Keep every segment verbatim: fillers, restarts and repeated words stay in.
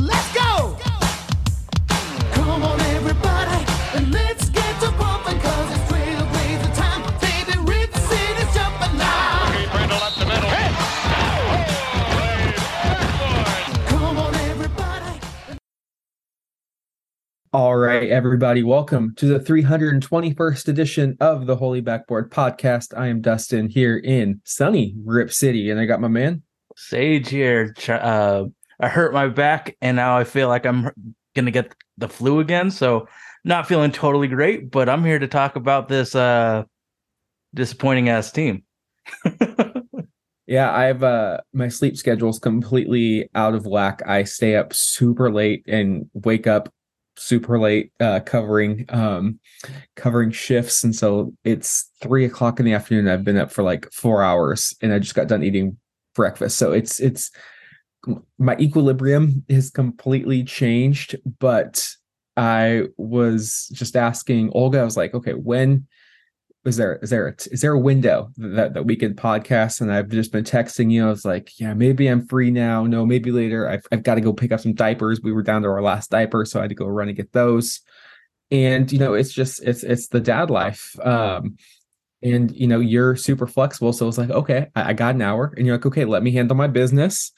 Let's go! Come on, everybody, and let's get to pumping, cause it's real Blazer time. Baby, Rip City's jumping now. Okay, Brindle up the middle. Hit! Oh, boy. Come on, everybody. All right, everybody, welcome to the three hundred twenty-first edition of the Holy Backboard Podcast. I am Dustin here in sunny Rip City, and I got my man Sage here. Uh, I hurt my back, and now I feel like I'm going to get the flu again. So not feeling totally great, but I'm here to talk about this uh, disappointing-ass team. Yeah, I've uh, my sleep schedule's completely out of whack. I stay up super late and wake up super late uh, covering um, covering shifts. And so it's three o'clock in the afternoon. I've been up for like four hours, and I just got done eating breakfast. So it's it's my equilibrium has completely changed, but I was just asking Olga, I was like, okay, when is there is there a, is there a window that, that we can podcast? And I've just been texting you. I was like, yeah, maybe I'm free now. No, maybe later. I've, I've got to go pick up some diapers. We were down to our last diaper, so I had to go run and get those. And, you know, it's just, it's, it's the dad life. Um, And, you know, you're super flexible. So it's like, okay, I got an hour. And you're like, okay, let me handle my business.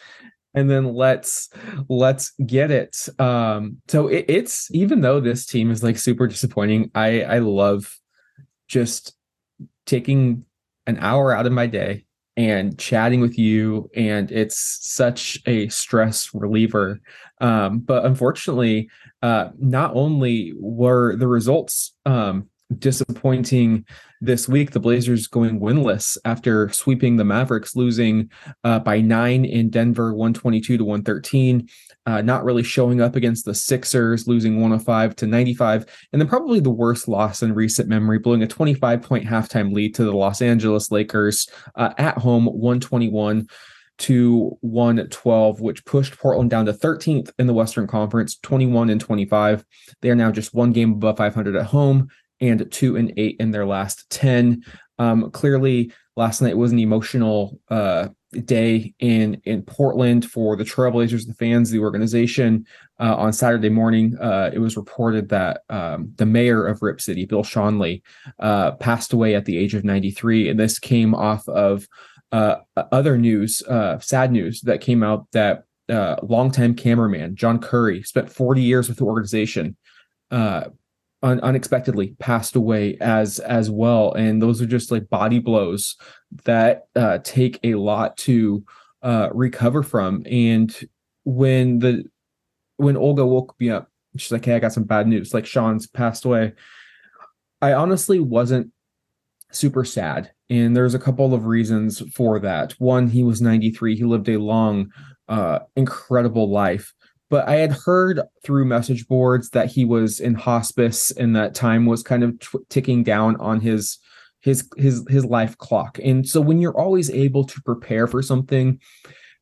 And then let's, let's get it. Um, so it, it's, even though this team is like super disappointing, I, I love just taking an hour out of my day and chatting with you. And it's such a stress reliever. Um, but unfortunately, uh, not only were the results, um, disappointing this week, the Blazers going winless after sweeping the Mavericks, losing uh, by nine in Denver, one twenty-two to one thirteen, uh, not really showing up against the Sixers, losing one oh five to ninety-five, and then probably the worst loss in recent memory, blowing a twenty-five point halftime lead to the Los Angeles Lakers uh, at home, one twenty-one to one twelve, which pushed Portland down to thirteenth in the Western Conference, twenty-one and twenty-five. They are now just one game above five hundred at home, and two and eight in their last ten. Um, clearly, last night was an emotional uh, day in, in Portland for the Trailblazers, the fans, the organization. Uh, on Saturday morning, uh, it was reported that um, the mayor of Rip City, Bill Schonely, uh, passed away at the age of ninety-three. And this came off of uh, other news, uh, sad news that came out that uh, longtime cameraman John Curry spent forty years with the organization, uh, unexpectedly passed away as as well. And those are just like body blows that uh, take a lot to uh, recover from. And when the when Olga woke me up, she's like, hey, I got some bad news. Like, Sean's passed away. I honestly wasn't super sad. And there's a couple of reasons for that. One, he was ninety-three. He lived a long, uh, incredible life. But I had heard through message boards that he was in hospice, and that time was kind of t- ticking down on his his his his life clock. And so when you're always able to prepare for something,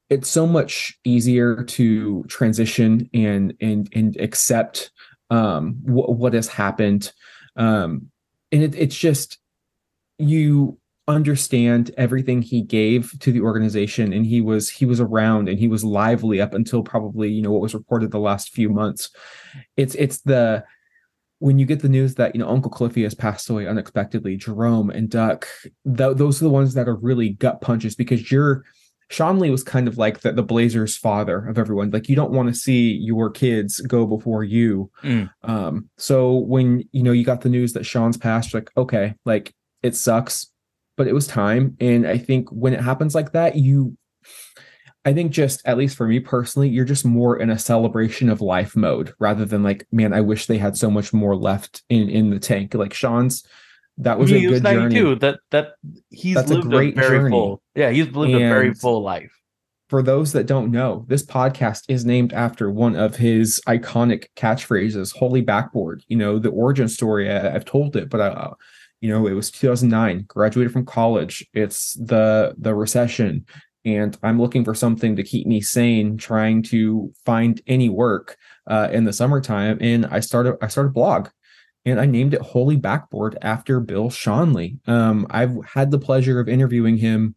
it's so much easier to transition and and and accept um, w- what has happened. Um, and it, it's just, you understand everything he gave to the organization, and he was he was around, and he was lively up until probably, you know, what was reported the last few months. It's it's the when you get the news that, you know, Uncle Cliffy has passed away unexpectedly, Jerome and Duck, th- those are the ones that are really gut punches, because you're Schonely was kind of like the, the Blazers' father of everyone. Like, you don't want to see your kids go before you. Mm. Um, so when, you know, you got the news that Sean's passed, like, okay, like, it sucks, but it was time. And I think when it happens like that, you, I think just, at least for me personally, you're just more in a celebration of life mode rather than like, man, I wish they had so much more left in, in the tank. Like, Sean's, that was he a was good journey. That, that he's That's lived a, great a very journey. full. Yeah. He's lived and a very full life. For those that don't know, this podcast is named after one of his iconic catchphrases, Holy Backboard. You know, the origin story, I, I've told it, but I, You know, it was two thousand nine, graduated from college. It's the the recession, and I'm looking for something to keep me sane, trying to find any work uh, in the summertime. And I started I started a blog, and I named it Holy Backboard after Bill Schonely. Um, I've had the pleasure of interviewing him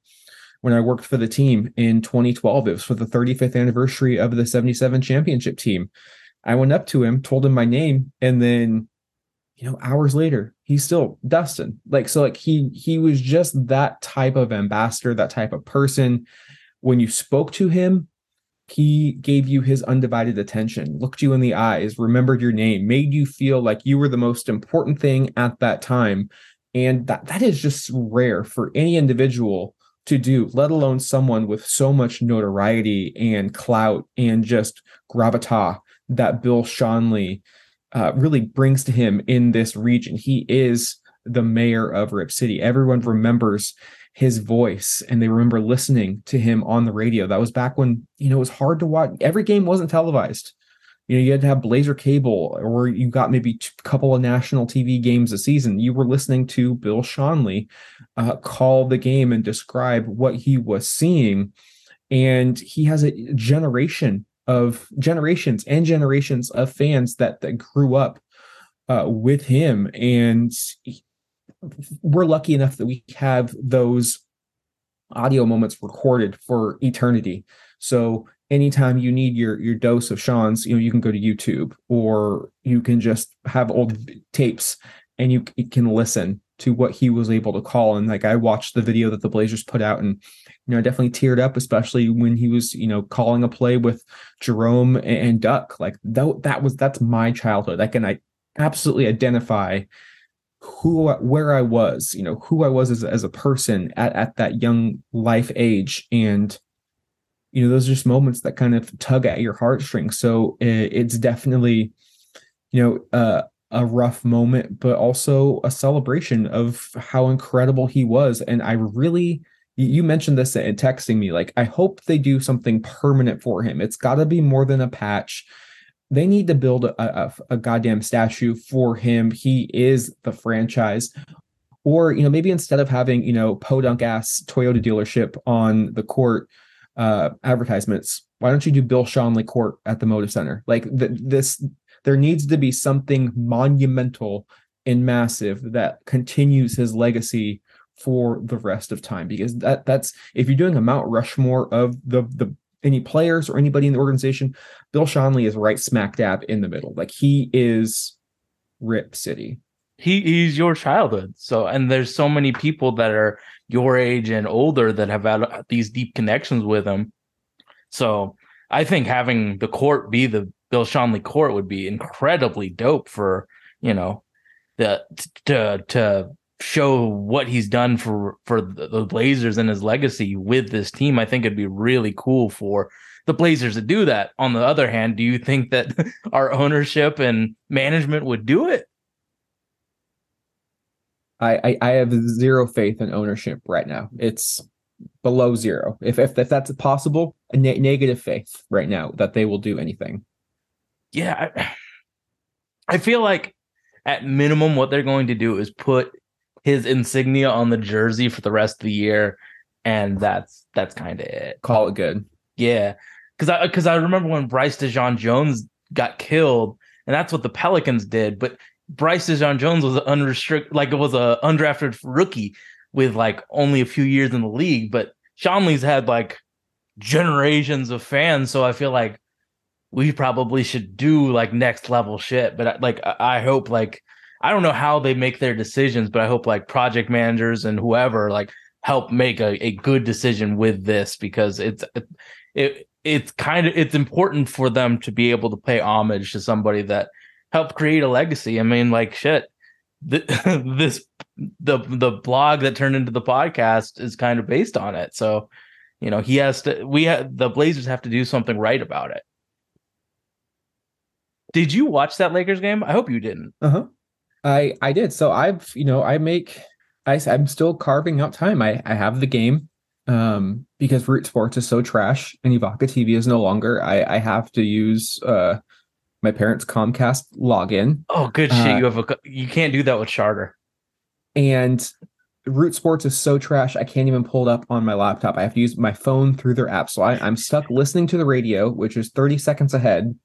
when I worked for the team in twenty twelve. It was for the thirty-fifth anniversary of the seventy-seven championship team. I went up to him, told him my name, and then, you know, hours later, he's still Dustin. Like, so like he, he was just that type of ambassador, that type of person. When you spoke to him, he gave you his undivided attention, looked you in the eyes, remembered your name, made you feel like you were the most important thing at that time. And that that is just rare for any individual to do, let alone someone with so much notoriety and clout and just gravitas that Bill Schonely uh, really brings to him in this region. He is the mayor of Rip City. Everyone remembers his voice, and they remember listening to him on the radio. That was back when, you know, it was hard to watch. Every game wasn't televised. You know, you had to have Blazer cable, or you got maybe a couple of national T V games a season. You were listening to Bill Schonely uh, call the game and describe what he was seeing. And he has a generation of generations and generations of fans that, that grew up uh, with him. And he, we're lucky enough that we have those audio moments recorded for eternity. So anytime you need your, your dose of Sean's, you know, you can go to YouTube, or you can just have old tapes and you, you can listen to what he was able to call. And like, I watched the video that the Blazers put out, and, you know, I definitely teared up, especially when he was, you know, calling a play with Jerome and, and Duck. Like that, that was, that's my childhood. Like, and I absolutely identify who, where I was, you know, who I was as, as a person at, at that young life age. And, you know, those are just moments that kind of tug at your heartstrings. So it, it's definitely, you know, uh, a rough moment, but also a celebration of how incredible he was. And I really, you mentioned this in texting me, like, I hope they do something permanent for him. It's got to be more than a patch. They need to build a, a, a goddamn statue for him. He is the franchise. Or, you know, maybe instead of having, you know, podunk ass Toyota dealership on the court uh, advertisements, why don't you do Bill Schonely Court at the Moda Center? Like th- this, there needs to be something monumental and massive that continues his legacy for the rest of time. Because that that's, if you're doing a Mount Rushmore of the, the, any players or anybody in the organization, Bill Schonely is right smack dab in the middle. Like, he is Rip City. He he's your childhood. So, and there's so many people that are your age and older that have had these deep connections with him. So I think having the court be the Bill Schonely Court would be incredibly dope for, you know, the to to show what he's done for for the Blazers and his legacy with this team. I think it'd be really cool for the Blazers to do that. On the other hand, do you think that our ownership and management would do it? I I, I have zero faith in ownership right now. It's below zero. If if, if that's possible, a ne- negative faith right now that they will do anything. Yeah, I, I feel like at minimum what they're going to do is put his insignia on the jersey for the rest of the year, and that's that's kind of it. Call it good. Yeah, because I because I remember when Bryce DeJean Jones got killed, and that's what the Pelicans did. But Bryce DeJean Jones was an unrestricted, like it was a undrafted rookie with like only a few years in the league. But Schonely's had like generations of fans, so I feel like we probably should do like next level shit. But like I hope like. I don't know how they make their decisions, but I hope like project managers and whoever like help make a, a good decision with this, because it's it it's kind of it's important for them to be able to pay homage to somebody that helped create a legacy. I mean, like shit, th- this the the blog that turned into the podcast is kind of based on it. So, you know, he has to. We ha- the Blazers have to do something right about it. Did you watch that Lakers game? I hope you didn't. Uh huh. I, I did. So I've, you know, I make, I, I'm still carving out time. I, I have the game um, because Root Sports is so trash and Ivaka T V is no longer. I, I have to use uh, my parents' Comcast login. Oh, good shit. Uh, you have a, you can't do that with Charter. And Root Sports is so trash. I can't even pull it up on my laptop. I have to use my phone through their app. So I, I'm stuck listening to the radio, which is thirty seconds ahead.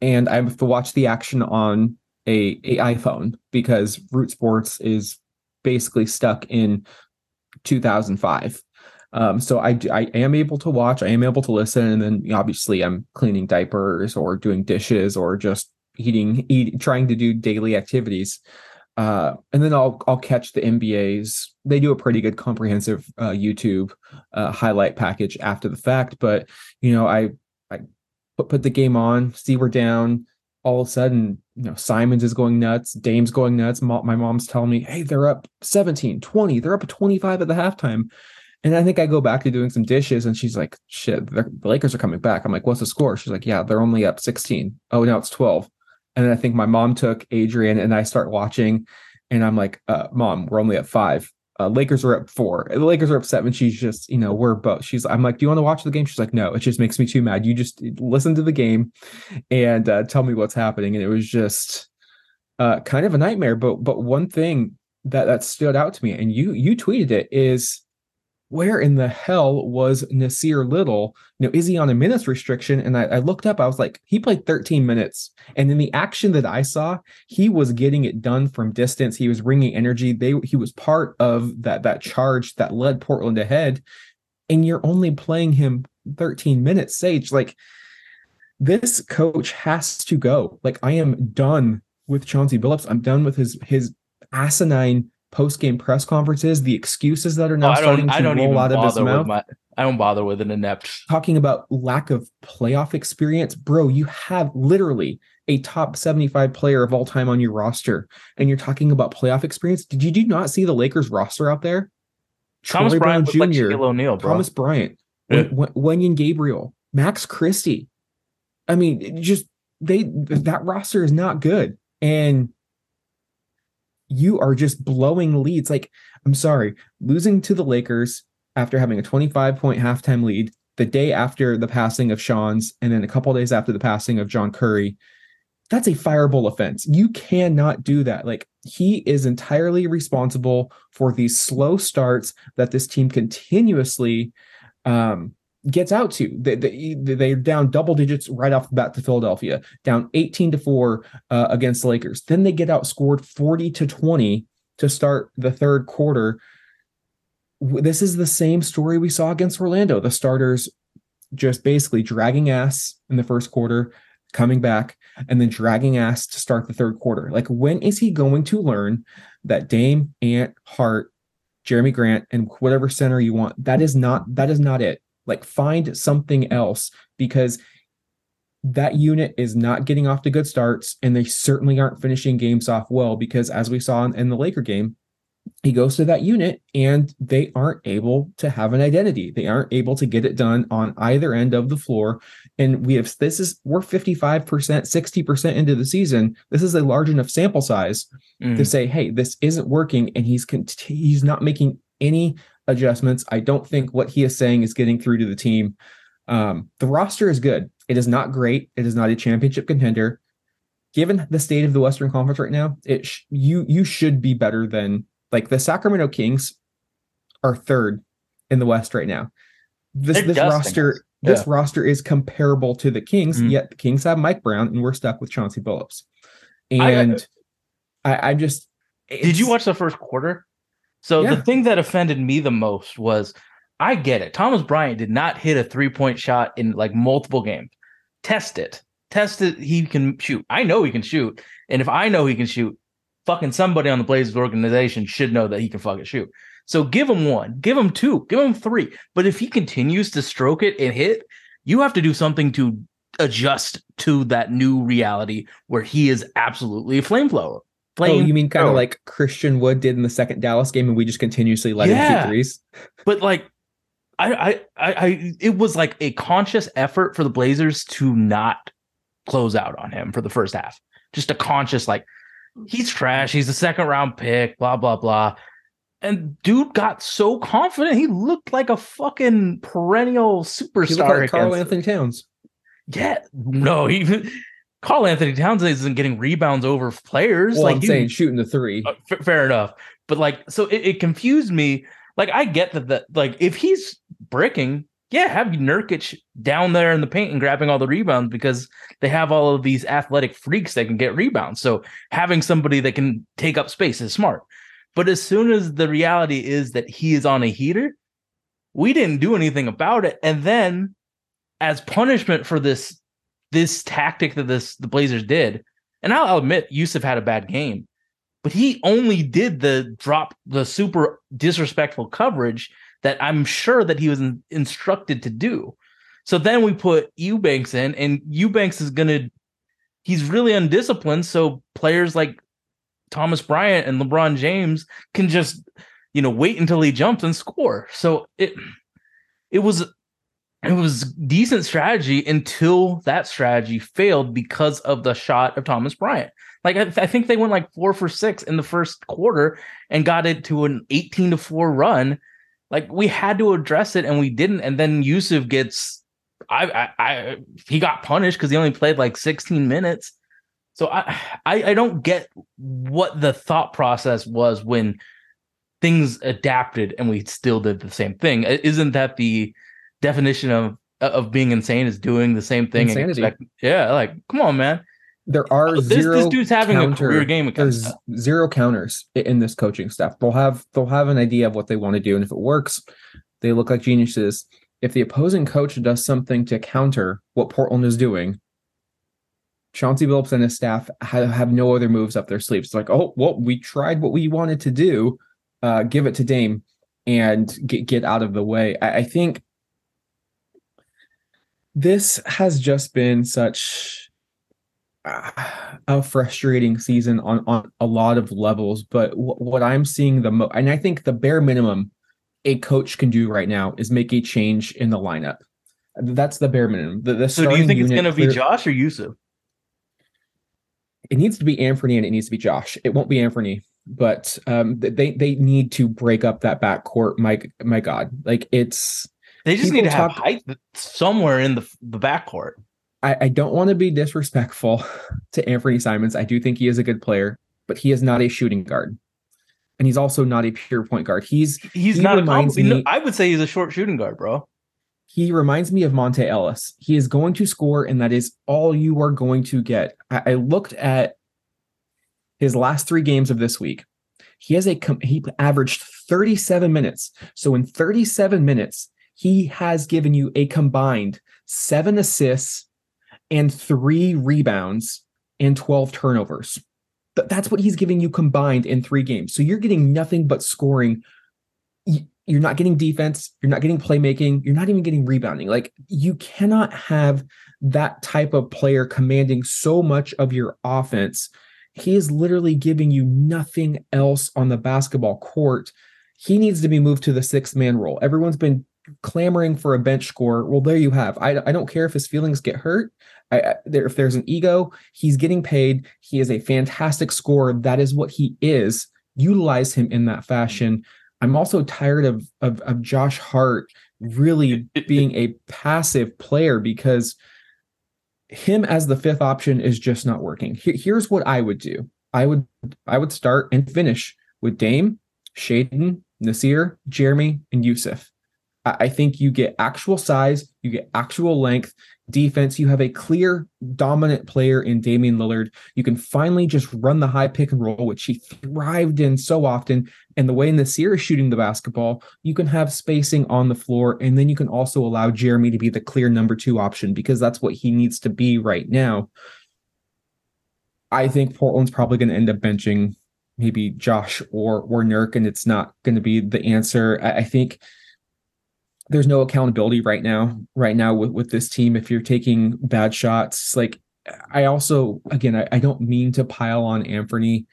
And I have to watch the action on A, a iPhone because Root Sports is basically stuck in two thousand five. Um, so I, I am able to watch, I am able to listen. And then obviously I'm cleaning diapers or doing dishes or just eating, eat, trying to do daily activities. Uh, and then I'll, I'll catch the N B A's. They do a pretty good comprehensive uh, YouTube uh, highlight package after the fact, but you know, I, I put, put the game on, see we're down. All of a sudden, you know, Simons is going nuts. Dame's going nuts. My, my mom's telling me, hey, they're up seventeen, twenty. They're up twenty-five at the halftime. And I think I go back to doing some dishes and she's like, shit, the Lakers are coming back. I'm like, what's the score? She's like, yeah, they're only up sixteen. Oh, now it's twelve. And then I think my mom took Adrian and I start watching and I'm like, uh, mom, we're only up five. Uh, Lakers are up four. The Lakers are up seven. She's just, you know, we're both. She's, I'm like, do you want to watch the game? She's like, no, it just makes me too mad. You just listen to the game and uh, tell me what's happening. And it was just uh, kind of a nightmare. But but one thing that, that stood out to me, and you you tweeted it, is where in the hell was Nasir Little? You know, is he on a minutes restriction? And I, I looked up. I was like, he played thirteen minutes. And in the action that I saw, he was getting it done from distance. He was bringing energy. They he was part of that that charge that led Portland ahead. And you're only playing him thirteen minutes, Sage. Like, this coach has to go. Like, I am done with Chauncey Billups. I'm done with his his asinine post-game press conferences, the excuses that are now oh, starting to I don't roll out of his mouth. My, I don't bother with an inept. Talking about lack of playoff experience. Bro, you have literally a top seventy-five player of all time on your roster, and you're talking about playoff experience? Did you do not see the Lakers roster out there? Thomas Troy Bryant Brown Junior Like Shaquille O'Neal, bro. Thomas Bryant, yeah. Wenyan Gabriel, Max Christie. I mean, just they that roster is not good. And you are just blowing leads. Like, I'm sorry, losing to the Lakers after having a twenty-five point halftime lead the day after the passing of Sean's and then a couple days after the passing of John Curry, that's a fireable offense. You cannot do that. Like, he is entirely responsible for these slow starts that this team continuously um, gets out to. They, they, they're down double digits right off the bat to Philadelphia, down eighteen to four uh, against the Lakers. Then they get outscored forty to twenty to start the third quarter. This is the same story we saw against Orlando. The starters just basically dragging ass in the first quarter, coming back, and then dragging ass to start the third quarter. Like, when is he going to learn that Dame, Ant, Hart, Jerami Grant, and whatever center you want, that is not, that is not it. Like, find something else, because that unit is not getting off to good starts, and they certainly aren't finishing games off well, because as we saw in, in the Laker game, he goes to that unit and they aren't able to have an identity. They aren't able to get it done on either end of the floor. And we have, this is, we're fifty-five percent, sixty percent into the season. This is a large enough sample size mm. to say, hey, this isn't working. And he's, he's not making any adjustments. I don't think what he is saying is getting through to the team. Um, the roster is good. It is not great. It is not a championship contender. Given the state of the Western Conference right now, it sh- you you should be better than, like, the Sacramento Kings are third in the West right now. This They're this dusting. roster yeah. this roster is comparable to the Kings, mm-hmm. yet the Kings have Mike Brown and we're stuck with Chauncey Billups. And I, I, I just did you watch the first quarter? So yeah. The thing that offended me the most was, I get it. Thomas Bryant did not hit a three-point shot in, like, multiple games. Test it. Test it. He can shoot. I know he can shoot. And if I know he can shoot, fucking somebody on the Blazers organization should know that he can fucking shoot. So give him one. Give him two. Give him three. But if he continues to stroke it and hit, you have to do something to adjust to that new reality where he is absolutely a flamethrower. Oh, you mean kind of like Christian Wood did in the second Dallas game, and we just continuously let yeah. him shoot threes? But, like, I, I, I, it was like a conscious effort for the Blazers to not close out on him for the first half. Just a conscious, like, he's trash. He's a second round pick, blah, blah, blah. And dude got so confident. He looked like a fucking perennial superstar. He looked like Karl Anthony Towns. Yeah. No, he... Karl Anthony Towns isn't getting rebounds over players. Well, like, I'm he, saying shooting the three. Uh, f- fair enough. But, like, so it, it confused me. Like, I get that, that, like, if he's bricking, yeah, have Nurkic down there in the paint and grabbing all the rebounds, because they have all of these athletic freaks that can get rebounds. So having somebody that can take up space is smart. But as soon as the reality is that he is on a heater, we didn't do anything about it. And then as punishment for this, this tactic that this the Blazers did, and I'll, I'll admit Jusuf had a bad game, but he only did the drop, the super disrespectful coverage that I'm sure that he was in, instructed to do. So then we put Eubanks in, and Eubanks is going to, he's really undisciplined. So players like Thomas Bryant and LeBron James can just, you know, wait until he jumps and score. So it, it was, it was decent strategy until that strategy failed because of the shot of Thomas Bryant. Like, I, th- I think they went like four for six in the first quarter and got it to an eighteen to four run. Like, we had to address it and we didn't. And then Jusuf gets, I, I, I he got punished because he only played like sixteen minutes. So I, I, I don't get what the thought process was when things adapted and we still did the same thing. Isn't that the definition of, of being insane, is doing the same thing? And expect, yeah. Like, come on, man. There are oh, this, zero. This dude's having counter, a career game. There's stuff. Zero counters in this coaching staff. They'll have they'll have an idea of what they want to do, and if it works, they look like geniuses. If the opposing coach does something to counter what Portland is doing, Chauncey Billups and his staff have, have no other moves up their sleeves. It's like, oh, well, we tried what we wanted to do. Uh, give it to Dame and get get out of the way. I, I think this has just been such a frustrating season on, on a lot of levels, but w- what I'm seeing the most, and I think the bare minimum a coach can do right now, is make a change in the lineup. That's the bare minimum. The, the so do you think it's going to be clear- Josh or Jusuf? It needs to be Anfernee and it needs to be Josh. It won't be Anfernee, but um, they they need to break up that backcourt. My my God, like it's they just need to talk- have height somewhere in the the backcourt. I, I don't want to be disrespectful to Anfernee Simons. I do think he is a good player, but he is not a shooting guard. And he's also not a pure point guard. He's he's he not reminds a me, no, I would say he's a short shooting guard, bro. He reminds me of Monte Ellis. He is going to score, and that is all you are going to get. I, I looked at his last three games of this week. He has a he averaged thirty-seven minutes. So in thirty-seven minutes, he has given you a combined seven assists and three rebounds and twelve turnovers. But that's what he's giving you combined in three games. So you're getting nothing but scoring. You're not getting defense. You're not getting playmaking. You're not even getting rebounding. Like, you cannot have that type of player commanding so much of your offense. He is literally giving you nothing else on the basketball court. He needs to be moved to the sixth man role. Everyone's been clamoring for a bench score. Well, there you have. I, I don't care if his feelings get hurt. I, I, there, if there's an ego, he's getting paid. He is a fantastic scorer. That is what he is. Utilize him in that fashion. I'm also tired of of, of Josh Hart really being a passive player, because him as the fifth option is just not working. Here, here's what I would do. I would I would start and finish with Dame, Shaedon, Nasir, Jerami, and Jusuf. I think you get actual size, you get actual length, defense. You have a clear, dominant player in Damian Lillard. You can finally just run the high pick and roll, which he thrived in so often. And the way Nasir is shooting the basketball, you can have spacing on the floor. And then you can also allow Jerami to be the clear number two option, because that's what he needs to be right now. I think Portland's probably going to end up benching maybe Josh or, or Nurk, and it's not going to be the answer. I, I think... There's no accountability right now, right now with, with this team. If you're taking bad shots, like I also, again, I, I don't mean to pile on Anfernee,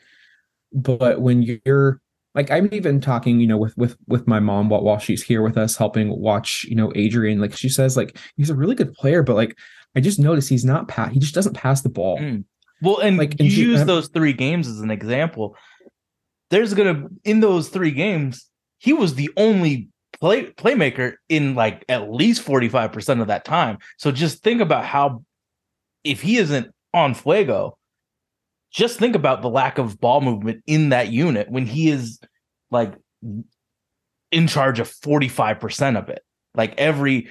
but when you're like, I'm even talking, you know, with, with, with my mom while, while she's here with us, helping watch, you know, Adrian, like she says, like, he's a really good player, but like, I just noticed he's not pat. He just doesn't pass the ball. Mm. Well, and like, you and use she, those three games as an example. There's going to, in those three games, he was the only Play playmaker in like at least forty-five percent of that time. So just think about how, if he isn't on fuego, just think about the lack of ball movement in that unit when he is like in charge of forty-five percent of it. Like every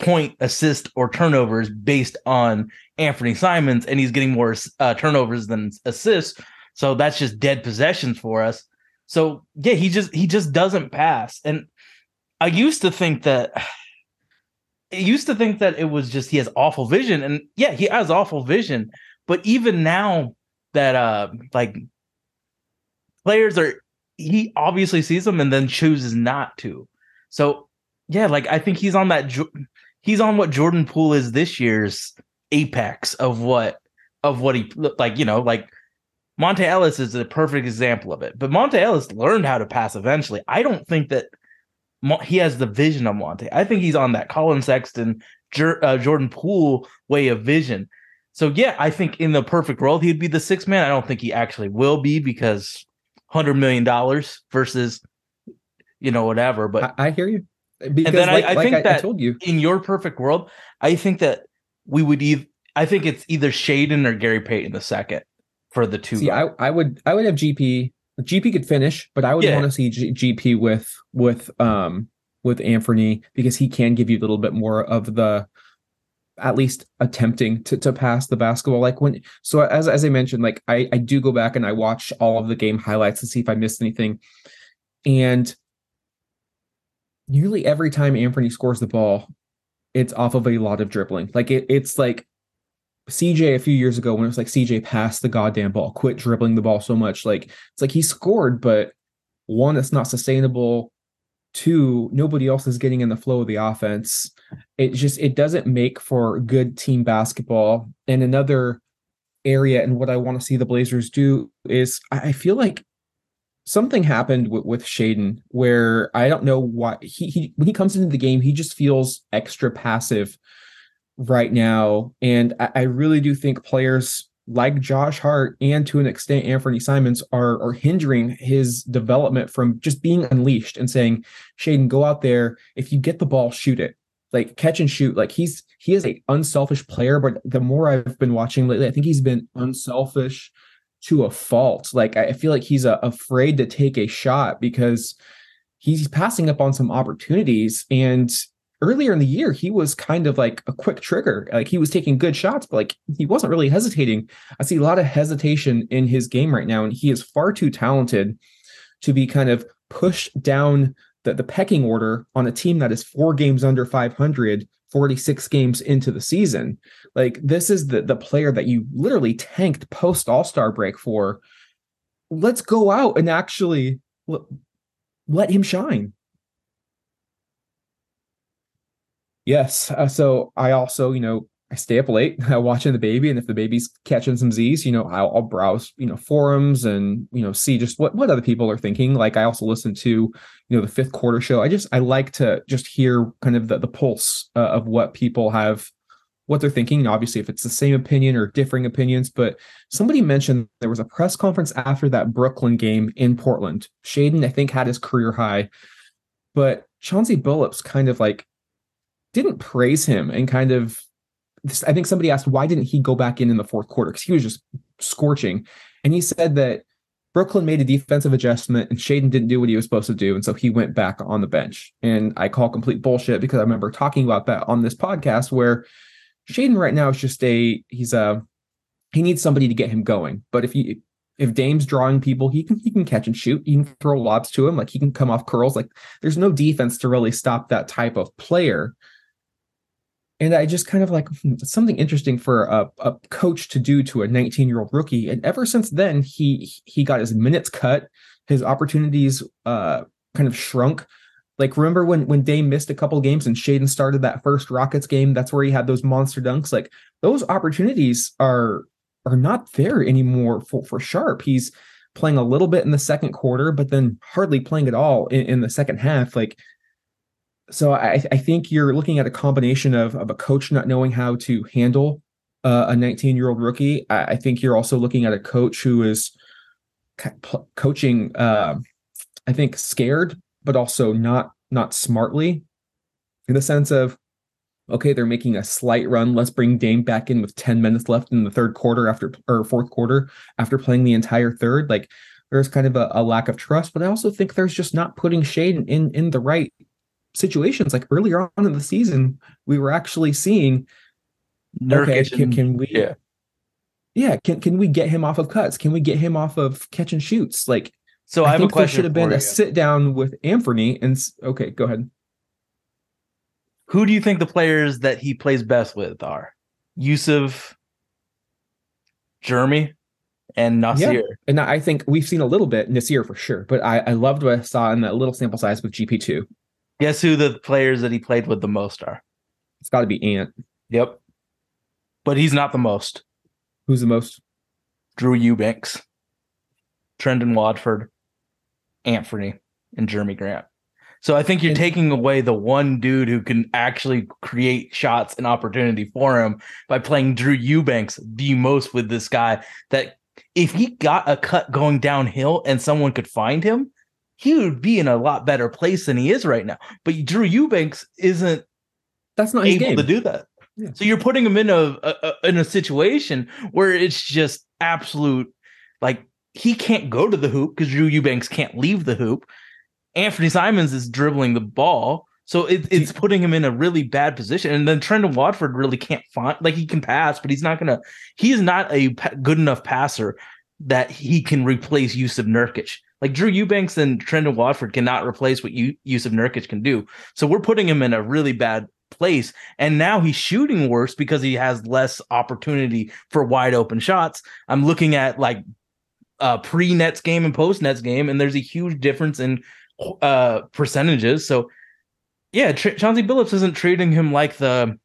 point, assist, or turnover is based on Anfernee Simons, and he's getting more uh, turnovers than assists. So that's just dead possessions for us. So yeah, he just he just doesn't pass. And I used to think that I used to think that it was just he has awful vision. And yeah, he has awful vision. But even now that uh like players are, he obviously sees them and then chooses not to. So yeah, like I think he's on that he's on what Jordan Poole is this year's apex of what of what he like, you know, like Monte Ellis is the perfect example of it. But Monte Ellis learned how to pass eventually. I don't think that he has the vision of Monte. I think he's on that Colin Sexton, Jer- uh, Jordan Poole way of vision. So, yeah, I think in the perfect world, he'd be the sixth man. I don't think he actually will be because one hundred million dollars versus, you know, whatever. But I, I hear you. Because and then like, I, I like think I, that I told you. In your perfect world, I think that we would either – I think it's either Shaedon or Gary Payton the Second. For the two, see, I, I would, I would have G P. G P could finish, but I would yeah. want to see G, GP with with um with Anfernee because he can give you a little bit more of the, at least attempting to, to pass the basketball. Like when, so as as I mentioned, like I I do go back and I watch all of the game highlights to see if I missed anything, and nearly every time Anfernee scores the ball, it's off of a lot of dribbling. Like it, it's like. C J a few years ago when it was like C J passed the goddamn ball, quit dribbling the ball so much. Like it's like he scored, but one, it's not sustainable. Two, nobody else is getting in the flow of the offense. It just it doesn't make for good team basketball. And another area and what I want to see the Blazers do is I feel like something happened with, with Shaedon where I don't know why he, he when he comes into the game, he just feels extra passive right now, and I, I really do think players like Josh Hart and to an extent Anfernee Simons are are hindering his development from just being unleashed and saying, Shaedon, go out there. If you get the ball, shoot it. Like catch and shoot. Like he's he is a unselfish player, but the more I've been watching lately, I think he's been unselfish to a fault. Like I feel like he's uh, afraid to take a shot because he's passing up on some opportunities. And earlier in the year, he was kind of like a quick trigger. Like he was taking good shots, but like he wasn't really hesitating. I see a lot of hesitation in his game right now, and he is far too talented to be kind of pushed down the, the pecking order on a team that is four games under five hundred, forty-six games into the season. Like this is the, the player that you literally tanked post All-Star break for. Let's go out and actually l- let him shine. Yes. Uh, so I also, you know, I stay up late uh, watching the baby. And if the baby's catching some Z's, you know, I'll, I'll browse, you know, forums and, you know, see just what, what other people are thinking. Like I also listen to, you know, the Fifth Quarter Show. I just I like to just hear kind of the, the pulse uh, of what people have, what they're thinking. And obviously, if it's the same opinion or differing opinions. But somebody mentioned there was a press conference after that Brooklyn game in Portland. Shaedon, I think, had his career high. But Chauncey Billups kind of like, didn't praise him and kind of, I think somebody asked, why didn't he go back in in the fourth quarter? Because he was just scorching. And he said that Brooklyn made a defensive adjustment and Shaedon didn't do what he was supposed to do. And so he went back on the bench. And I call complete bullshit because I remember talking about that on this podcast where Shaedon right now is just a, he's a, he needs somebody to get him going. But if you, if Dame's drawing people, he can, he can catch and shoot. You can throw lobs to him. Like he can come off curls. Like there's no defense to really stop that type of player. And I just kind of like something interesting for a, a coach to do to a nineteen-year-old rookie. And ever since then, he he got his minutes cut, his opportunities uh, kind of shrunk. Like remember when when Dame missed a couple games and Shaedon started that first Rockets game? That's where he had those monster dunks. Like those opportunities are are not there anymore for for Sharp. He's playing a little bit in the second quarter, but then hardly playing at all in, in the second half. Like. So I, I think you're looking at a combination of, of a coach not knowing how to handle uh, a nineteen-year-old rookie. I, I think you're also looking at a coach who is co- coaching, uh, I think, scared, but also not not smartly in the sense of, okay, they're making a slight run. Let's bring Dame back in with ten minutes left in the third quarter after or fourth quarter after playing the entire third. Like there's kind of a, a lack of trust, but I also think there's just not putting Shaedon in, in the right situations. Like earlier on in the season, we were actually seeing okay, can, can we yeah. yeah can can we get him off of cuts? Can we get him off of catch and shoots? Like so I, I have think a question there should have been you. a sit down with Anfernee and okay, go ahead. Who do you think the players that he plays best with are? Jusuf, Jerami, and Nasir. Yeah. And I think we've seen a little bit Nasir for sure, but I, I loved what I saw in that little sample size with G P two. Guess who the players that he played with the most are? It's got to be Ant. Yep. But he's not the most. Who's the most? Drew Eubanks, Trendon Watford, Anfernee, and Jerami Grant. So I think you're taking away the one dude who can actually create shots and opportunity for him by playing Drew Eubanks the most with this guy that if he got a cut going downhill and someone could find him, he would be in a lot better place than he is right now. But Drew Eubanks isn't That's not able to do that. Yeah. So you're putting him in a, a, a in a situation where it's just absolute, like he can't go to the hoop because Drew Eubanks can't leave the hoop. Anfernee Simons is dribbling the ball, so it, it's putting him in a really bad position. And then Trendon Watford really can't find, like he can pass, but he's not gonna. He's not a pa- good enough passer that he can replace Jusuf Nurkic. Like Drew Eubanks and Trendon Watford cannot replace what you, Jusuf Nurkic can do. So we're putting him in a really bad place, and now he's shooting worse because he has less opportunity for wide open shots. I'm looking at like uh, pre-Nets game and post-Nets game, and there's a huge difference in uh percentages. So yeah, Tra- Chauncey Billups isn't treating him like the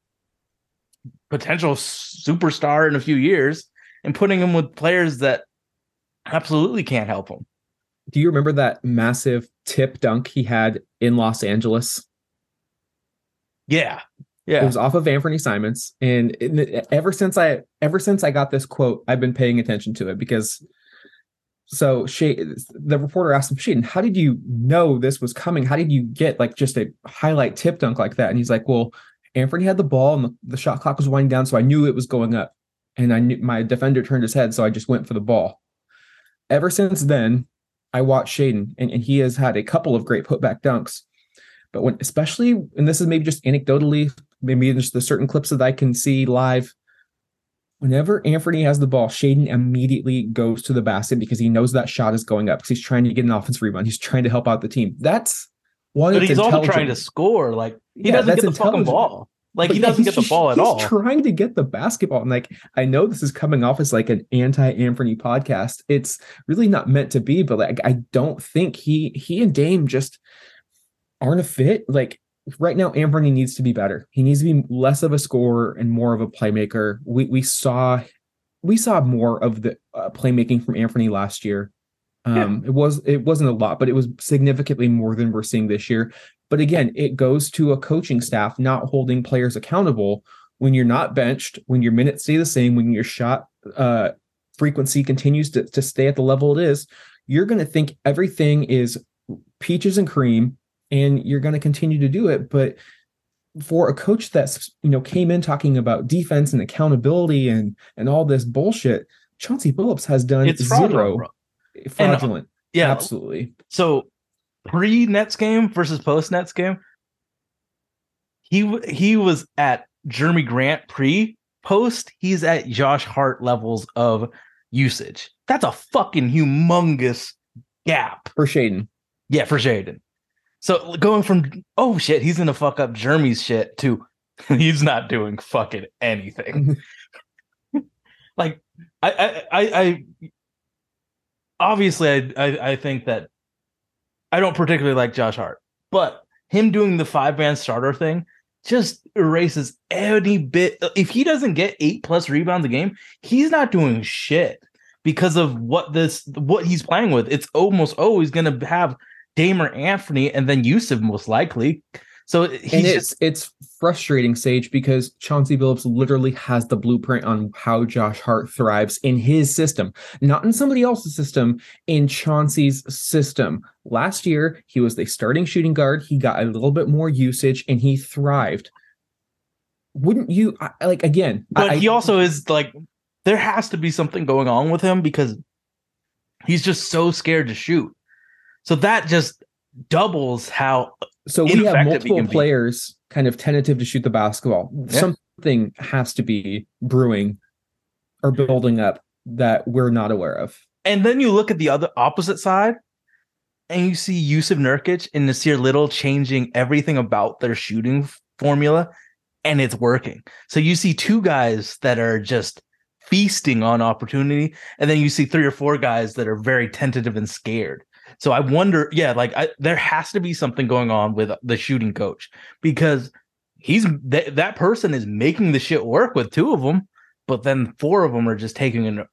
potential superstar in a few years and putting him with players that absolutely can't help him. Do you remember that massive tip dunk he had in Los Angeles? Yeah. Yeah. It was off of Anfernee Simons, and it, ever since I ever since I got this quote, I've been paying attention to it because So Shay, the reporter asked him, Shaedon, how did you know this was coming? How did you get like just a highlight tip dunk like that? And he's like, well, Anfernee had the ball and the, the shot clock was winding down, so I knew it was going up. And I knew my defender turned his head, so I just went for the ball. Ever since then, I watched Shaedon, and, and he has had a couple of great putback dunks. But when, especially, and this is maybe just anecdotally, maybe just the certain clips that I can see live, whenever Anfernee has the ball, Shaedon immediately goes to the basket because he knows that shot is going up because he's trying to get an offensive rebound. He's trying to help out the team. That's one. But he's also trying to score. Like he yeah, doesn't get the fucking ball. Like but he doesn't yeah, get the ball at he's all. He's trying to get the basketball. And like I know this is coming off as like an anti-Anfernee podcast. It's really not meant to be. But like I don't think he he and Dame just aren't a fit. Like. Right now, Anfernee needs to be better. He needs to be less of a scorer and more of a playmaker. We we saw we saw more of the uh, playmaking from Anfernee last year. Um, yeah. It was it wasn't a lot, but it was significantly more than we're seeing this year. But again, it goes to a coaching staff not holding players accountable when you're not benched, when your minutes stay the same, when your shot uh, frequency continues to to stay at the level it is. You're going to think everything is peaches and cream. And you're going to continue to do it. But for a coach that's, you know, came in talking about defense and accountability and and all this bullshit, Chauncey Billups has done it's fraudulent, zero bro. fraudulent. And, yeah, absolutely. So pre-Nets game versus post-Nets game, he he was at Jerami Grant pre-post. He's at Josh Hart levels of usage. That's a fucking humongous gap. For Shaedon. Yeah, for Shaedon. So going from, oh, shit, he's going to fuck up Jerami's shit to he's not doing fucking anything. Like, I, I, I, I obviously, I, I, I think that I don't particularly like Josh Hart, but him doing the five-man starter thing just erases any bit. If he doesn't get eight-plus rebounds a game, he's not doing shit because of what this what he's playing with. It's almost always going to have Dame or Anfernee, and then Jusuf most likely. So he's and it's just... it's frustrating, Sage, because Chauncey Billups literally has the blueprint on how Josh Hart thrives in his system, not in somebody else's system, in Chauncey's system. Last year, he was the starting shooting guard. He got a little bit more usage, and he thrived. Wouldn't you, I, like, again... But I, he also is, like, there has to be something going on with him because he's just so scared to shoot. So that just doubles how. So we have multiple players be. kind of tentative to shoot the basketball. Yeah. Something has to be brewing or building up that we're not aware of. And then you look at the other opposite side and you see Jusuf Nurkic and Nasir Little changing everything about their shooting formula, and it's working. So you see two guys that are just feasting on opportunity, and then you see three or four guys that are very tentative and scared. So I wonder, yeah, like I, there has to be something going on with the shooting coach, because he's th- that person is making the shit work with two of them, but then four of them are just taking an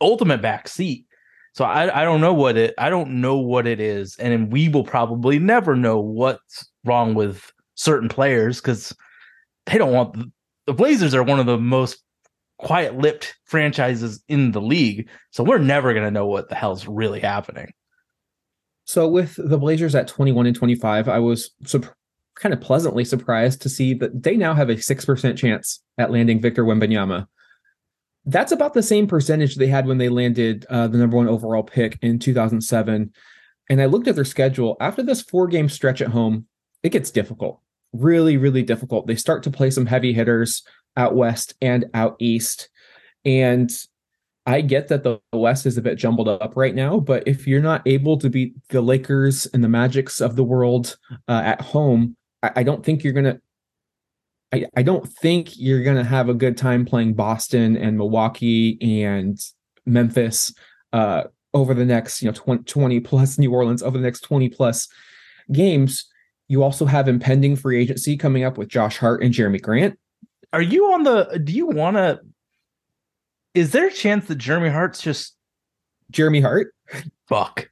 ultimate back seat. So I, I don't know what it I don't know what it is, and we will probably never know what's wrong with certain players, because they don't want the Blazers are one of the most quiet-lipped franchises in the league, so we're never going to know what the hell's really happening. So with the Blazers at twenty-one and twenty-five, I was su- kind of pleasantly surprised to see that they now have a six percent chance at landing Victor Wembanyama. That's about the same percentage they had when they landed uh, the number one overall pick in two thousand seven. And I looked at their schedule. After this four-game stretch at home, it gets difficult. Really, really difficult. They start to play some heavy hitters out west and out east. And I get that the West is a bit jumbled up right now, but if you're not able to beat the Lakers and the Magics of the world uh, at home, I, I don't think you're going to, I, I don't think you're going to have a good time playing Boston and Milwaukee and Memphis uh, over the next, you know, twenty, twenty plus New Orleans over the next twenty plus games. You also have impending free agency coming up with Josh Hart and Jerami Grant. Are you on the, do you want to, Is there a chance that Jeremy Hart's just Jeremy Hart? Fuck.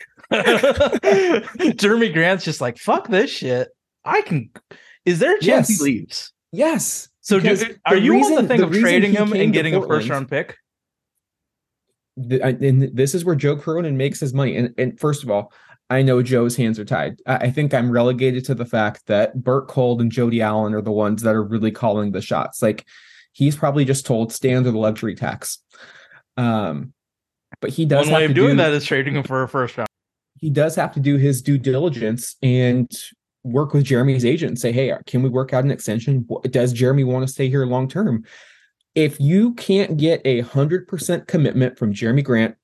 Jeremy Grant's just like, fuck this shit. I can. Is there a chance yes. he leaves? Yes. So do, are you reason, on the thing the of trading him and getting Portland, a first round pick? The, I, and this is where Joe Cronin makes his money. And, and first of all, I know Joe's hands are tied. I, I think I'm relegated to the fact that Burt Cold and Jody Allen are the ones that are really calling the shots. Like, he's probably just told stay under the luxury tax. Um, but he does One way have to of doing do, that is trading him for a first round. He does have to do his due diligence and work with Jeremy's agent and say, hey, can we work out an extension? Does Jeremy want to stay here long term? If you can't get a one hundred percent commitment from Jerami Grant,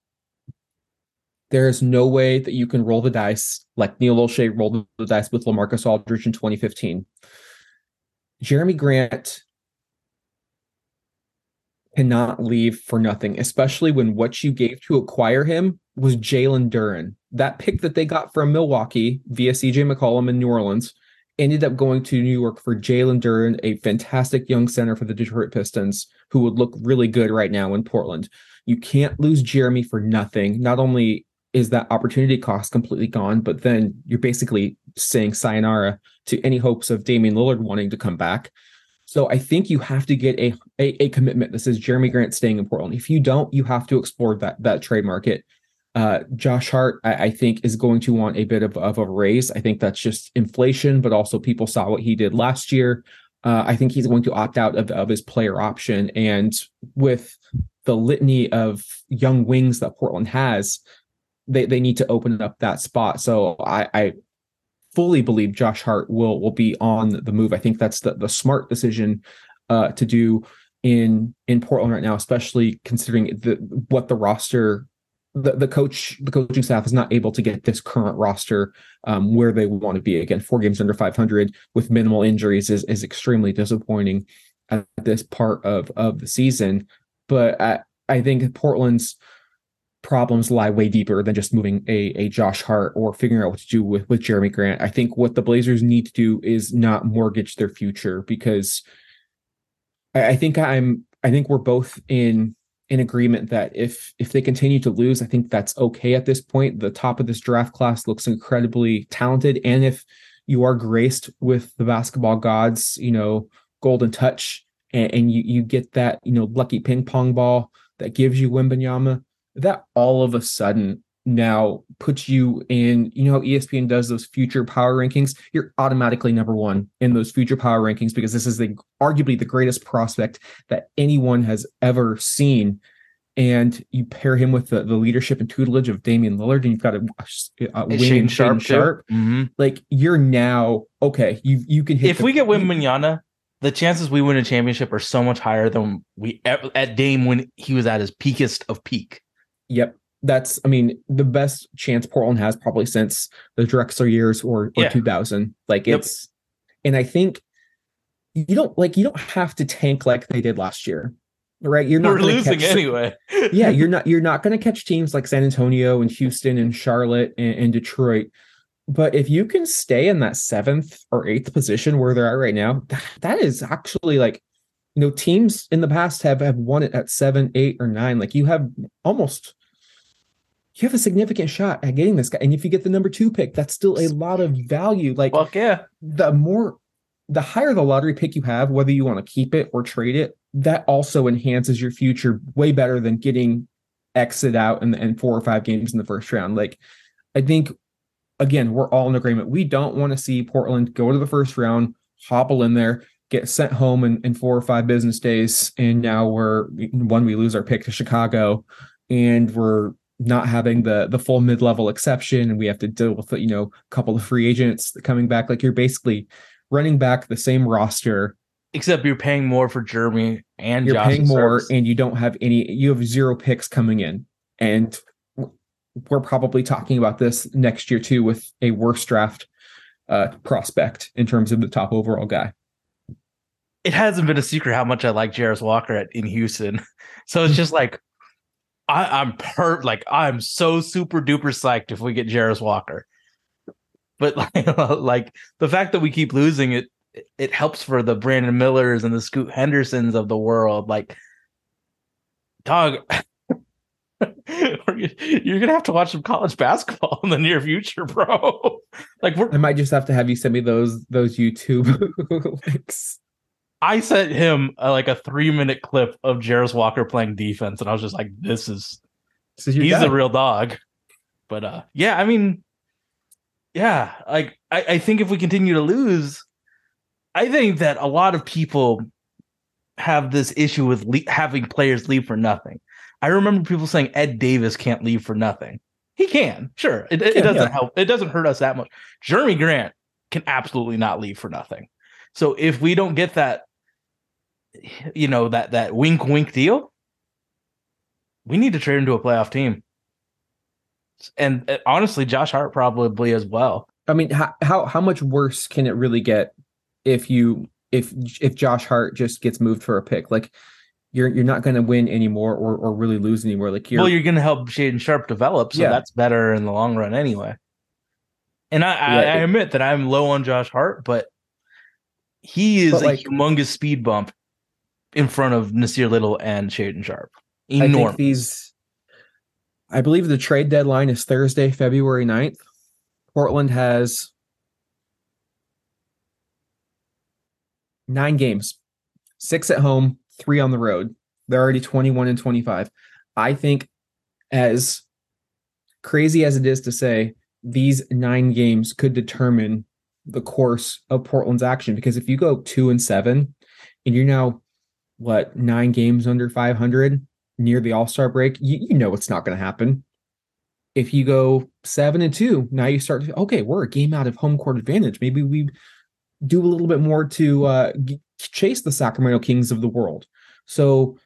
there is no way that you can roll the dice like Neil Olshay rolled the dice with LaMarcus Aldridge in twenty fifteen. Jerami Grant cannot leave for nothing, especially when what you gave to acquire him was Jalen Duren. That pick that they got from Milwaukee via C J McCollum in New Orleans ended up going to New York for Jalen Duren, a fantastic young center for the Detroit Pistons who would look really good right now in Portland. You can't lose Jeremy for nothing. Not only is that opportunity cost completely gone, but then you're basically saying sayonara to any hopes of Damian Lillard wanting to come back. So I think you have to get a, a, a commitment. This is Jerami Grant staying in Portland. If you don't, you have to explore that that trade market. Uh, Josh Hart, I, I think, is going to want a bit of, of a raise. I think that's just inflation, but also people saw what he did last year. Uh, I think he's going to opt out of, of his player option. And with the litany of young wings that Portland has, they, they need to open up that spot. So I... I fully believe Josh Hart will will be on the move. I think that's the, the smart decision uh, to do in in Portland right now, especially considering the what the roster, the, the coach, the coaching staff is not able to get this current roster um, where they want to be. Again, four games under five hundred with minimal injuries is is extremely disappointing at this part of of the season. But I, I think Portland's problems lie way deeper than just moving a, a Josh Hart or figuring out what to do with, with Jerami Grant. I think what the Blazers need to do is not mortgage their future, because I, I think I'm I think we're both in in agreement that if if they continue to lose, I think that's okay at this point. The top of this draft class looks incredibly talented, and if you are graced with the basketball gods, you know, golden touch, and, and you you get that, you know, lucky ping pong ball that gives you Wembanyama, that all of a sudden now puts you in, you know how E S P N does those future power rankings? You're automatically number one in those future power rankings, because this is the arguably the greatest prospect that anyone has ever seen. And you pair him with the, the leadership and tutelage of Damian Lillard, and you've got a, a, a wing Shaedon Sharpe. Sharp. Mm-hmm. Like, you're now, okay, you you can hit. If the, we get Wembanyama, the chances we win a championship are so much higher than we at Dame when he was at his peakest of peak. Yep. That's, I mean, the best chance Portland has probably since the Drexler years or, or yeah. two thousand. Like, it's, yep. And I think you don't like you don't have to tank like they did last year, right? You're not We're losing catch, anyway. yeah, you're not you're not going to catch teams like San Antonio and Houston and Charlotte and, and Detroit. But if you can stay in that seventh or eighth position where they're at right now, that, that is actually like, you know, teams in the past have, have won it at seven, eight, or nine. Like you have almost, you have a significant shot at getting this guy. And if you get the number two pick, that's still a lot of value. Like, fuck yeah. The more, the higher the lottery pick you have, whether you want to keep it or trade it, that also enhances your future way better than getting X'd out in, in four or five games in the first round. Like, I think. Again, we're all in agreement. We don't want to see Portland go to the first round, hobble in there, get sent home in, in four or five business days, and now we're, one, we lose our pick to Chicago, and we're not having the the full mid-level exception, and we have to deal with, you know, a couple of free agents coming back. Like, you're basically running back the same roster. Except you're paying more for Jerami and Josh. You're paying more, and you don't have any, you have zero picks coming in, and we're probably talking about this next year too, with a worse draft uh, prospect in terms of the top overall guy. It hasn't been a secret how much I like Jarius Walker at, in Houston. So it's just like, I, I'm per like, I'm so super duper psyched if we get Jarius Walker, but like, like the fact that we keep losing it, it helps for the Brandon Millers and the Scoot Hendersons of the world. Like, dog, you're gonna have to watch some college basketball in the near future, bro. Like, we're, I might just have to have you send me those those YouTube links. I sent him a, like a three minute clip of Jarius Walker playing defense, and I was just like, "This is, this is he's dad. a real dog." But uh, yeah, I mean, yeah, like I, I think if we continue to lose, I think that a lot of people have this issue with le- having players leave for nothing. I remember people saying Ed Davis can't leave for nothing. He can, sure. It, it, yeah, it doesn't yeah. help. It doesn't hurt us that much. Jerami Grant can absolutely not leave for nothing. So if we don't get that, you know, that that wink wink deal, we need to trade him to a playoff team. And uh, honestly, Josh Hart probably as well. I mean, how, how how much worse can it really get if you if if Josh Hart just gets moved for a pick? Like, You're you're not going to win anymore or or really lose anymore. Like, you're, well, you're going to help Shaedon Sharpe develop, so yeah. that's better in the long run anyway. And I, I, yeah, it, I admit that I'm low on Josh Hart, but he is but a like, humongous speed bump in front of Nasir Little and Shaedon Sharpe. Enormous. I think these, I believe the trade deadline is Thursday, February ninth. Portland has nine games, six at home, three on the road. They're already twenty-one and twenty-five. I think, as crazy as it is to say, these nine games could determine the course of Portland's action, because if you go two and seven and you're now, what, nine games under five hundred near the All-Star break, you, you know it's not going to happen. If you go seven and two, now you start to, okay, we're a game out of home court advantage. Maybe we do a little bit more to uh, g- chase the Sacramento Kings of the world. So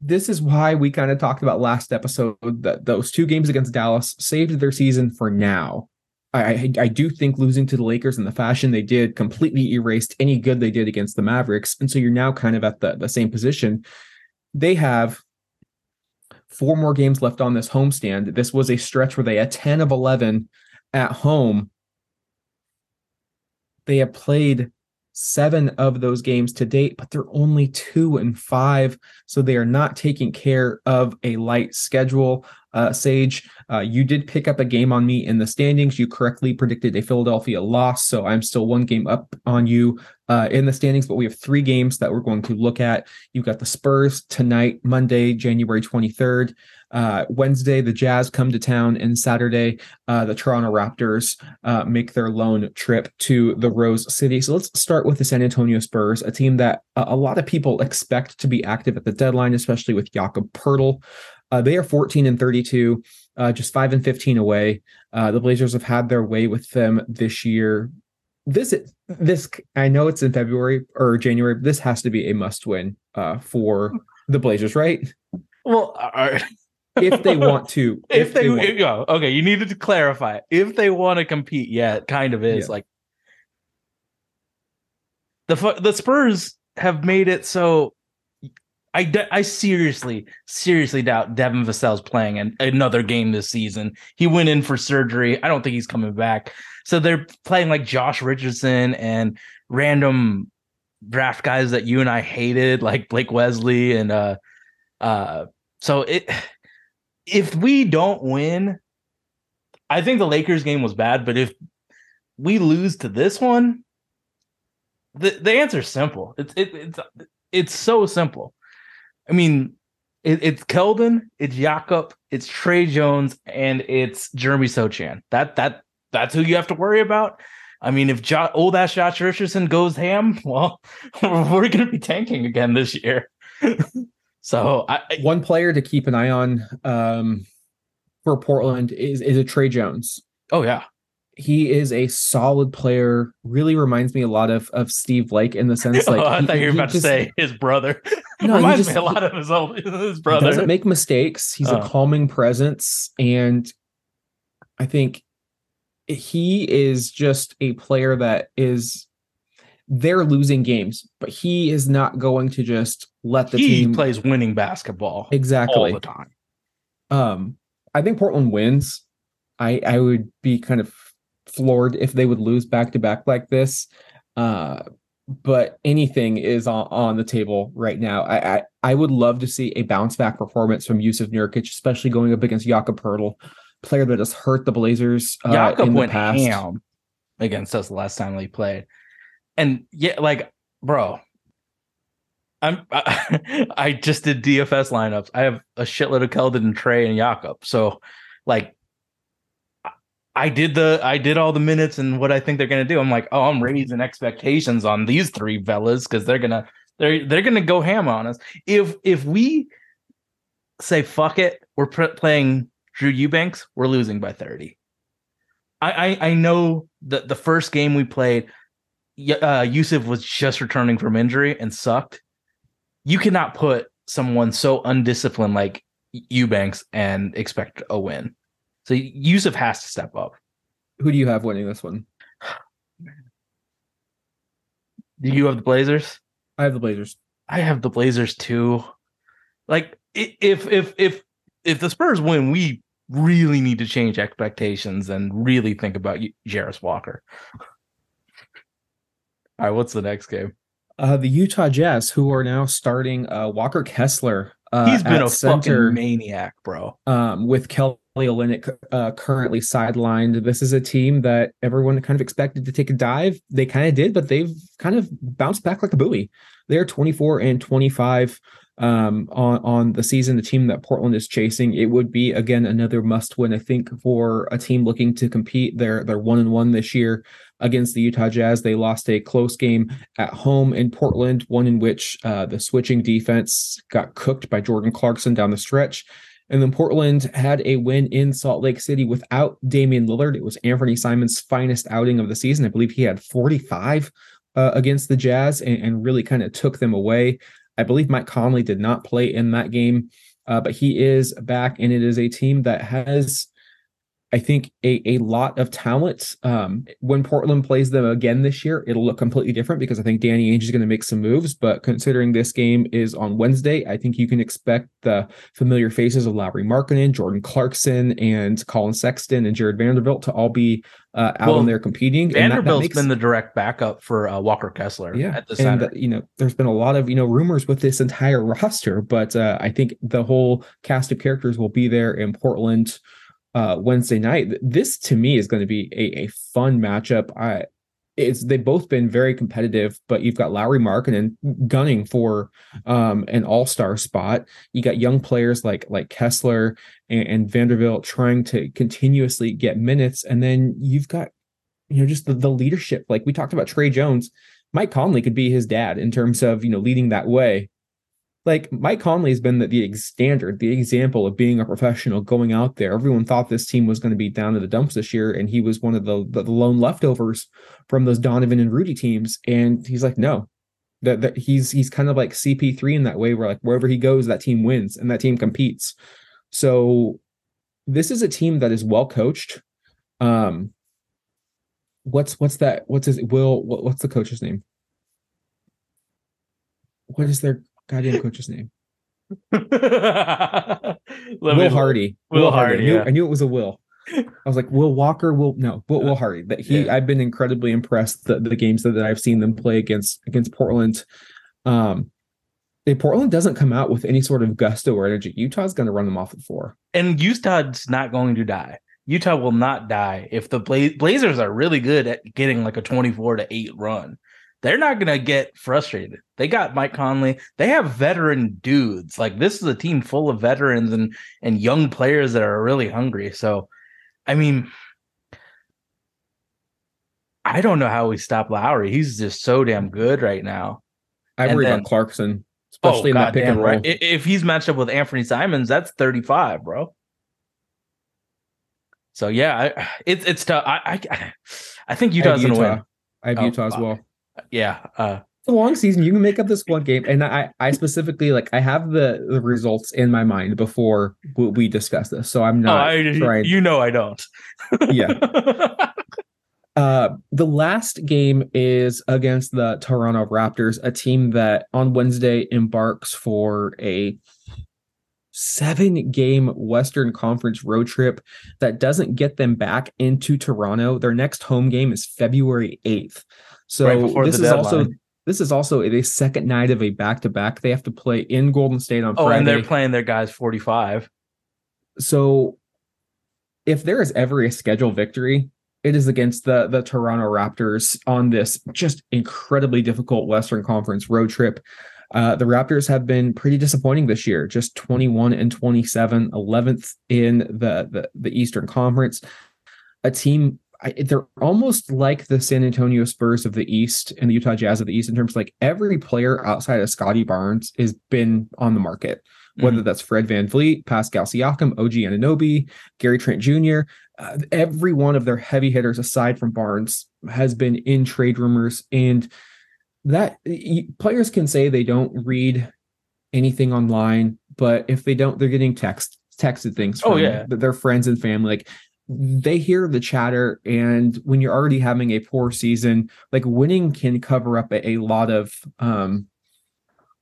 this is why we kind of talked about last episode that those two games against Dallas saved their season for now. I, I do think losing to the Lakers in the fashion they did completely erased any good they did against the Mavericks. And so you're now kind of at the, the same position. They have four more games left on this homestand. This was a stretch where they had ten of eleven at home. They have played seven of those games to date, but they're only two and five. So they are not taking care of a light schedule. Uh, Sage, uh, you did pick up a game on me in the standings. You correctly predicted a Philadelphia loss. So I'm still one game up on you uh, in the standings, but we have three games that we're going to look at. You've got the Spurs tonight, Monday, January twenty-third. Uh, Wednesday, the Jazz come to town, and Saturday, uh, the Toronto Raptors uh, make their lone trip to the Rose City. So let's start with the San Antonio Spurs, a team that a, a lot of people expect to be active at the deadline, especially with Jakob Poeltl. Uh, they are fourteen and thirty-two, uh, just five and fifteen away. Uh, the Blazers have had their way with them this year. This, this I know it's in February or January, but this has to be a must-win uh, for the Blazers, right? Well, all right. If they want to, if, if they, they want. If, oh, okay, you needed to clarify. If they want to compete, yeah, it kind of is yeah. like. The the Spurs have made it so I, de- I seriously, seriously doubt Devin Vassell's playing an, another game this season. He went in for surgery. I don't think he's coming back. So they're playing like Josh Richardson and random draft guys that you and I hated, like Blake Wesley. And uh, uh, so it if we don't win, I think the Lakers game was bad. But if we lose to this one, the, the answer is simple. It's it, it's it's so simple. I mean, it, it's Keldon, it's Jakob, it's Trey Jones, and it's Jeremy Sochan. That that that's who you have to worry about. I mean, if jo- old ass Josh Richardson goes ham, well, we're going to be tanking again this year. So, I, I, one player to keep an eye on um, for Portland is is a Trey Jones. Oh yeah, he is a solid player. Really reminds me a lot of of Steve Blake in the sense like oh, I he, thought you were about just, to say his brother. No, reminds just, me a lot of his old his brother. He doesn't make mistakes. He's oh. a calming presence, and I think he is just a player that is. They're losing games, but he is not going to just let the he team. He plays winning basketball exactly all the time. Um, I think Portland wins. I I would be kind of floored if they would lose back to back like this. Uh, but anything is on, on the table right now. I, I I would love to see a bounce back performance from Jusuf Nurkic, especially going up against Jakob Poeltl, player that has hurt the Blazers. Uh, Jakob in the went past. Ham against us the last time they played. And yeah, like, bro, I'm I, I just did D F S lineups. I have a shitload of Keldon and Trey and Jakob. So, like, I, I did the I did all the minutes and what I think they're gonna do. I'm like, oh, I'm raising expectations on these three fellas because they're gonna they're they're gonna go ham on us. If if we say fuck it, we're pre- playing Drew Eubanks, we're losing by thirty. I I, I know that the first game we played. Uh, Jusuf was just returning from injury and sucked. You cannot put someone so undisciplined like Eubanks and expect a win. So Jusuf has to step up. Who do you have winning this one? Do you have the Blazers? I have the Blazers. I have the Blazers too. Like if if if if the Spurs win, we really need to change expectations and really think about Jarius Walker. All right, what's the next game? Uh, the Utah Jazz, who are now starting uh, Walker Kessler. Uh, He's been a center, fucking maniac, bro. Um, with Kelly Olynyk uh, currently sidelined. This is a team that everyone kind of expected to take a dive. They kind of did, but they've kind of bounced back like a buoy. They're twenty-four and twenty-five um, on, on the season. The team that Portland is chasing. It would be, again, another must-win, I think, for a team looking to compete. They're they're one and one this year. Against the Utah Jazz, they lost a close game at home in Portland, one in which uh, the switching defense got cooked by Jordan Clarkson down the stretch. And then Portland had a win in Salt Lake City without Damian Lillard. It was Anfernee Simons' finest outing of the season. I believe he had forty-five uh, against the Jazz and, and really kind of took them away. I believe Mike Conley did not play in that game, uh, but he is back, and it is a team that has... I think a, a lot of talent. Um, when Portland plays them again this year, it'll look completely different because I think Danny Ainge is going to make some moves. But considering this game is on Wednesday, I think you can expect the familiar faces of Lauri Markkanen, Jordan Clarkson, and Colin Sexton and Jared Vanderbilt to all be uh, out well, and there competing. Vanderbilt's and that, that makes... been the direct backup for uh, Walker Kessler. Yeah, at the center. And, you know, there's been a lot of you know rumors with this entire roster, but uh, I think the whole cast of characters will be there in Portland. Uh, Wednesday night. This to me is going to be a, a fun matchup. I, it's they've both been very competitive, but you've got Lauri Markkanen gunning for um, an all-star spot. You got young players like like Kessler and, and Vanderbilt trying to continuously get minutes, and then you've got you know just the, the leadership. Like we talked about Trey Jones, Mike Conley could be his dad in terms of you know leading that way. Like Mike Conley has been the, the standard, the example of being a professional, going out there. Everyone thought this team was going to be down to the dumps this year, and he was one of the, the lone leftovers from those Donovan and Rudy teams. And he's like, no, that, that he's he's kind of like C P three in that way, where like wherever he goes, that team wins and that team competes. So this is a team that is well coached. Um, what's what's that? What's his will? What, what's the coach's name? what is their goddamn coach's name? Will me, Hardy. Will, Will Hardy. Hardy. I, knew, yeah. I knew it was a Will. I was like, Will Walker, Will no, but Will Hardy. That he, yeah. I've been incredibly impressed the, the games that, that I've seen them play against against Portland. Um, they, Portland doesn't come out with any sort of gusto or energy. Utah's going to run them off the floor, and Utah's not going to die. Utah will not die if the Bla- Blazers are really good at getting like a twenty-four to eight run. They're not going to get frustrated. They got Mike Conley. They have veteran dudes. Like, this is a team full of veterans and, and young players that are really hungry. So, I mean, I don't know how we stop Lowry. He's just so damn good right now. I worry about Clarkson, especially oh, in God that pick and roll. Right. If he's matched up with Anfernee Simons, that's thirty-five, bro. So, yeah, it's it's tough. I I, I think Utah's going to win. I have oh, Utah as fuck. well. Yeah. Uh, it's a long season. You can make up this one game. And I, I specifically, like, I have the, the results in my mind before we discuss this. So I'm not oh, I, trying. You know I don't. Yeah. Uh, the last game is against the Toronto Raptors, a team that on Wednesday embarks for a seven-game Western Conference road trip that doesn't get them back into Toronto. Their next home game is February eighth. So right this is deadline. also this is also the second night of a back-to-back. They have to play in Golden State on oh, Friday. Oh, and they're playing their guys forty-five. So if there is ever a schedule victory, it is against the, the Toronto Raptors on this just incredibly difficult Western Conference road trip. Uh, the Raptors have been pretty disappointing this year, just twenty-one and twenty-seven, eleventh in the, the, the Eastern Conference. A team, I, they're almost like the San Antonio Spurs of the East and the Utah Jazz of the East in terms of, like, every player outside of Scottie Barnes has been on the market, whether mm-hmm. that's Fred VanVleet, Pascal Siakam, O G Anunoby, Gary Trent Junior Uh, every one of their heavy hitters aside from Barnes has been in trade rumors, and that players can say they don't read anything online, but if they don't, they're getting text texted things from oh, yeah. their friends and family. Like, they hear the chatter, and when you're already having a poor season, like, winning can cover up a, a lot of um,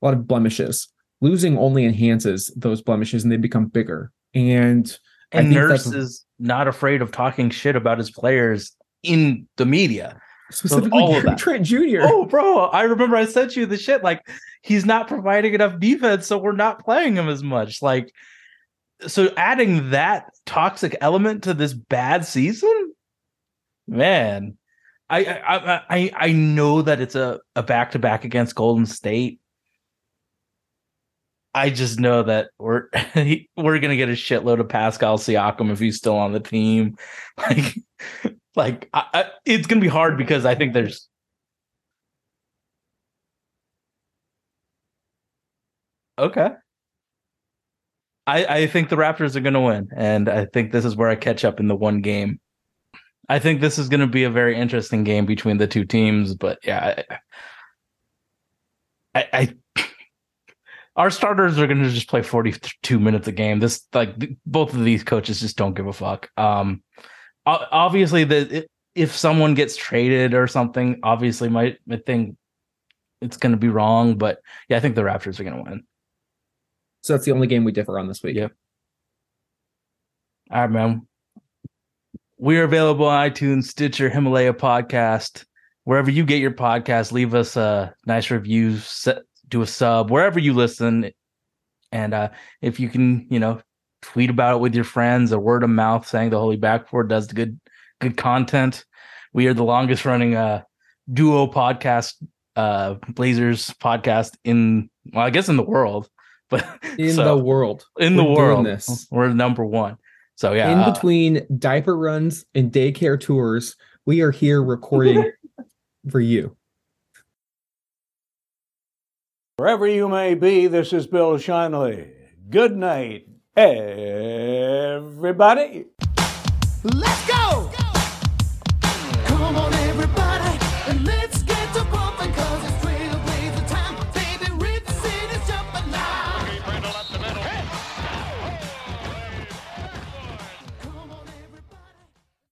a lot of blemishes. Losing only enhances those blemishes, and they become bigger. And and I think Nurse is not afraid of talking shit about his players in the media. Specifically, so Gary Trent Junior Oh, bro, I remember I sent you the shit. Like, he's not providing enough defense, so we're not playing him as much. Like, so adding that toxic element to this bad season, man. I I I, I know that it's a a back to back against Golden State. I just know that we're we're gonna get a shitload of Pascal Siakam if he's still on the team. Like. Like, I, I, it's going to be hard because I think there's. Okay. I, I think the Raptors are going to win. And I think this is where I catch up in the one game. I think this is going to be a very interesting game between the two teams. But yeah, I, I, I our starters are going to just play forty-two minutes a game. This, like, both of these coaches just don't give a fuck. Um, Obviously, the if someone gets traded or something, obviously my, my thing, it's going to be wrong. But yeah, I think the Raptors are going to win. So that's the only game we differ on this week. Yep. All right, man. We are available on iTunes, Stitcher, Himalaya Podcast. Wherever you get your podcast, leave us a nice review, do a sub, wherever you listen. And uh, if you can, you know, tweet about it with your friends, a word of mouth saying the Holy Backboard does good good content. We are the longest running uh duo podcast, uh Blazers podcast in, well, I guess in the world, but in so, the world in the we're world this. We're number one. So yeah, in between uh, diaper runs and daycare tours, we are here recording for you. Wherever you may be, this is Bill Schonely. Good night, everybody. Let's go!